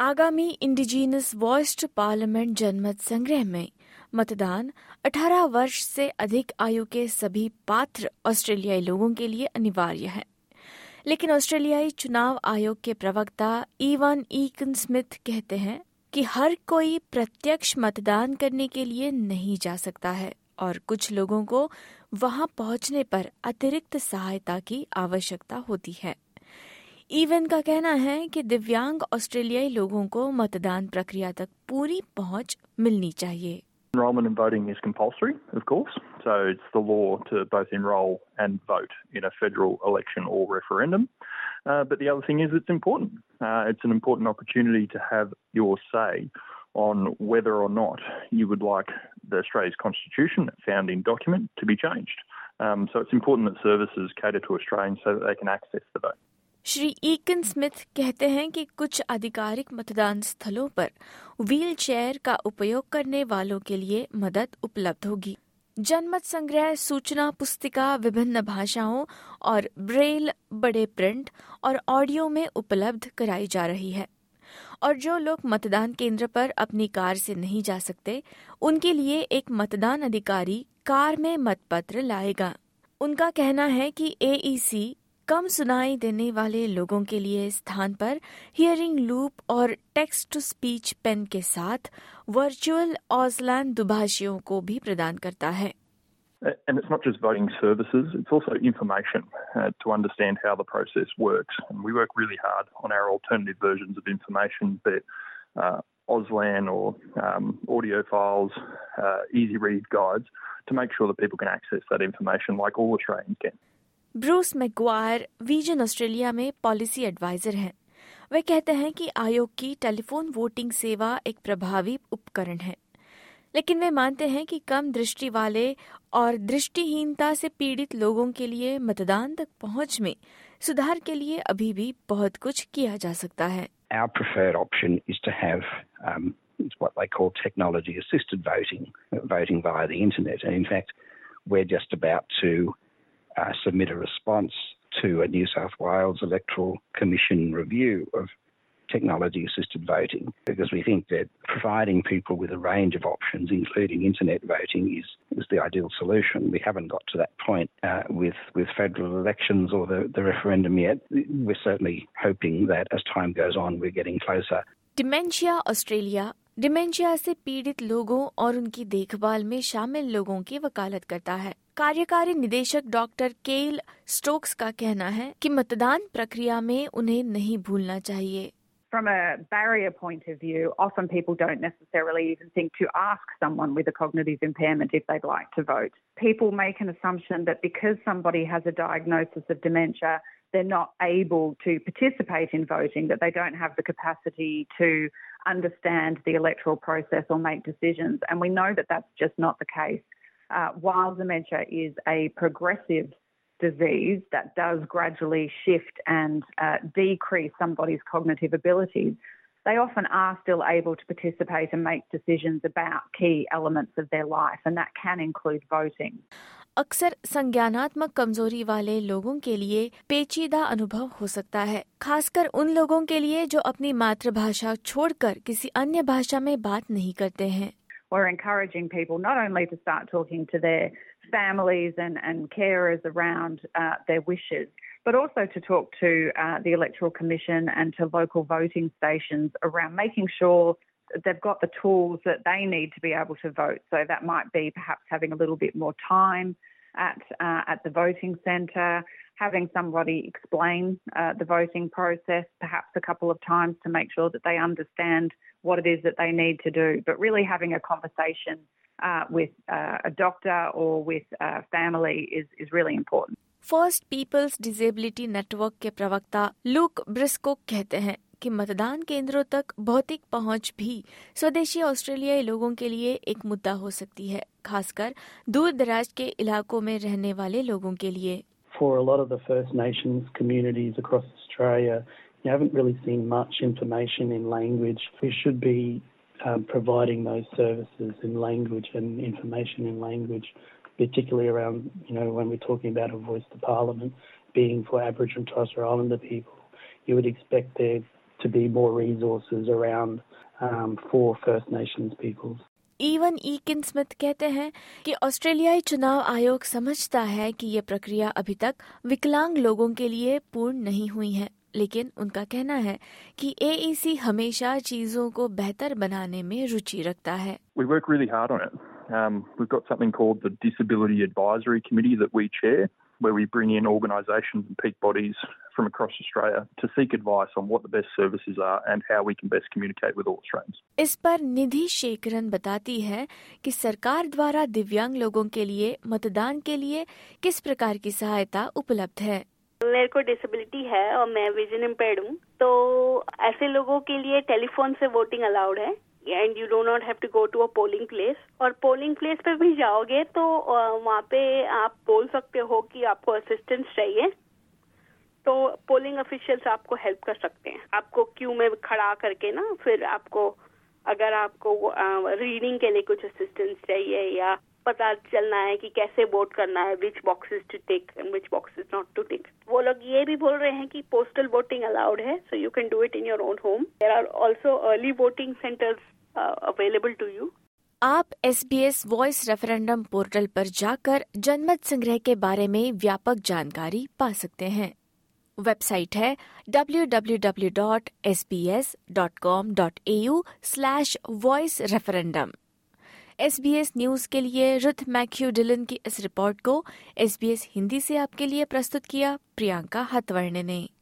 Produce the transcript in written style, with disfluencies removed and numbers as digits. आगामी indigenous voiced parliament जनमत संग्रह में मतदान 18 वर्ष से अधिक आयु के सभी पात्र ऑस्ट्रेलियाई लोगों के लिए अनिवार्य है, लेकिन ऑस्ट्रेलियाई चुनाव आयोग के प्रवक्ता इवन ईकन-स्मिथ कहते हैं कि हर कोई प्रत्यक्ष मतदान करने के लिए नहीं जा सकता है और कुछ लोगों को वहां पहुंचने पर अतिरिक्त सहायता की आवश्यकता होती है। इवन का कहना है कि दिव्यांग ऑस्ट्रेलियाई लोगों को मतदान प्रक्रिया तक पूरी पहुंच मिलनी चाहिए। Enrolment and voting is compulsory, of course, so it's the law to both enrol and vote in a federal election or referendum. But the other thing is it's important. It's an important opportunity to have your say on whether or not you would like the Australia's constitution, that founding document, to be changed. So it's important that services cater to Australians so that they can access the vote. Shri Ekin Smith कहते हैं कि कुछ आधिकारिक मतदान स्थलों पर wheelchair का उपयोग करने वालों के लिए मदद उपलब्ध होगी। जनमत संग्रह सूचना पुस्तिका विभिन्न भाषाओं और ब्रेल, बड़े प्रिंट और ऑडियो में उपलब्ध कराई जा रही है और जो लोग मतदान केंद्र पर अपनी कार से नहीं जा सकते उनके लिए एक मतदान अधिकारी कार में मतपत्र लाएगा। उनका कहना है कि AEC कम सुनाई देने वाले लोगों के लिए स्थान पर हियरिंग लूप और टेक्स्ट टू स्पीच पेन के साथ वर्चुअल ऑजलैंड दुभाषियों को भी प्रदान करता है। And it's not just voting services, it's also information to understand how the process works. And we work really hard on our alternative versions of information, be it Auslan or audio files, easy read guides, to make sure that people can access that information like all Australians can. Bruce Maguire Vision Australia में policy adviser हैं। वे कहते हैं कि आयोग की telephone voting सेवा एक प्रभावी उपकरण है, लेकिन वे मानते हैं कि कम दृष्टि वाले और दृष्टिहीनता से पीड़ित लोगों के लिए मतदान तक पहुंच में सुधार के लिए अभी भी बहुत कुछ किया जा सकता है। Our preferred option is to have what they call technology assisted voting via the internet. And in fact, we're just about to submit a response to a New South Wales Electoral Commission review of technology-assisted voting, because we think that providing people with a range of options, including internet voting, is the ideal solution. We haven't got to that point with federal elections or the referendum yet. We're certainly hoping that as time goes on, we're getting closer. Dementia Australia, dementia से पीड़ित लोगों और उनकी देखभाल में शामिल लोगों की वकालत करता है। कार्यकारी निदेशक डॉक्टर केल स्टोक्स का कहना है कि मतदान प्रक्रिया में उन्हें नहीं भूलना चाहिए। From a barrier point of view, often people don't necessarily even think to ask someone with a cognitive impairment if they'd like to vote. People make an assumption that because somebody has a diagnosis of dementia, they're not able to participate in voting, that they don't have the capacity to understand the electoral process or make decisions. And we know that that's just not the case. While dementia is a progressive disease that does gradually shift and decrease somebody's cognitive abilities, they often are still able to participate and make decisions about key elements of their life, and that can include voting. अक्सर संज्ञानात्मक कमजोरी वाले लोगों के लिए पेचीदा अनुभव हो सकता है, खासकर उन लोगों के लिए जो अपनी मातृभाषा छोड़कर किसी अन्य भाषा में बात नहीं करते हैं। We're encouraging people not only to start talking to their families and carers around their wishes, but also to talk to the Electoral Commission and to local voting stations around making sure that they've got the tools that they need to be able to vote. So that might be perhaps having a little bit more time at the voting centre, having somebody explain the voting process perhaps a couple of times to make sure that they understand what it is that they need to do, but really having a conversation with a doctor or with a family is really important. First People's Disability Network के प्रवक्ता look Briscoe कहते हैं कि मतदान केंद्रों तक भौतिक पहुंच भी स्वदेशी ऑस्ट्रेलियाई लोगों के लिए एक मुद्दा हो सकती है, खासकर दूर दराज के इलाकों में रहने वाले लोगों के लिए। For a lot of the First Nations communities across Australia, you haven't really seen much information in language. We should be providing those services in language and information in language, particularly around, you know, when we're talking about a voice to Parliament being for Aboriginal and Torres Strait Islander people. You would expect their to be more resources around for First Nations peoples. Evan Ekin-Smith कहते हैं कि ऑस्ट्रेलियाई चुनाव आयोग समझता है कि ये प्रक्रिया अभी तक विकलांग लोगों के लिए पूर्ण नहीं हुई है, लेकिन उनका कहना है कि AEC हमेशा चीजों को बेहतर बनाने में रुचि रखता है. We work really hard on it. We've got something called the Disability Advisory Committee that we chair, where we bring in organisations and peak bodies from across Australia to seek advice on what the best services are and how we can best communicate with all Australians. इस पर निधि शेखरन बताती है कि सरकार द्वारा दिव्यांग लोगों के लिए मतदान के लिए किस प्रकार की सहायता उपलब्ध है. मेरे को डिसेबिलिटी है और मैं विजन इम्पेयर्ड हूँ, तो ऐसे लोगों के लिए टेलीफोन से वोटिंग अलाउड है. And you do not have to go to a polling place. और polling place पे भी जाओगे तो वहाँ पे आप बोल सकते हो कि आपको असिस्टेंस चाहिए, तो पोलिंग ऑफिशियल्स आपको हेल्प कर सकते हैं. आपको क्यू में खड़ा करके ना, फिर आपको अगर आपको रीडिंग के लिए कुछ असिस्टेंस चाहिए या पता चलना है कि कैसे वोट करना है, which boxes to tick and which boxes not to tick. वो लोग ये भी बोल रहे हैं कि पोस्टल वोटिंग अलाउड है, so you can do it in your own home. There are also early voting centres available to you. आप SBS Voice रेफरेंडम पोर्टल पर जाकर जनमत संग्रह के बारे में व्यापक जानकारी पा सकते हैं. वेबसाइट है www.sbs.com.au/voice-referendum. SBS न्यूज के लिए रुथ मैक्यू डिलन की इस रिपोर्ट को SBS हिंदी से आपके लिए प्रस्तुत किया प्रियंका हतवर्णे ने.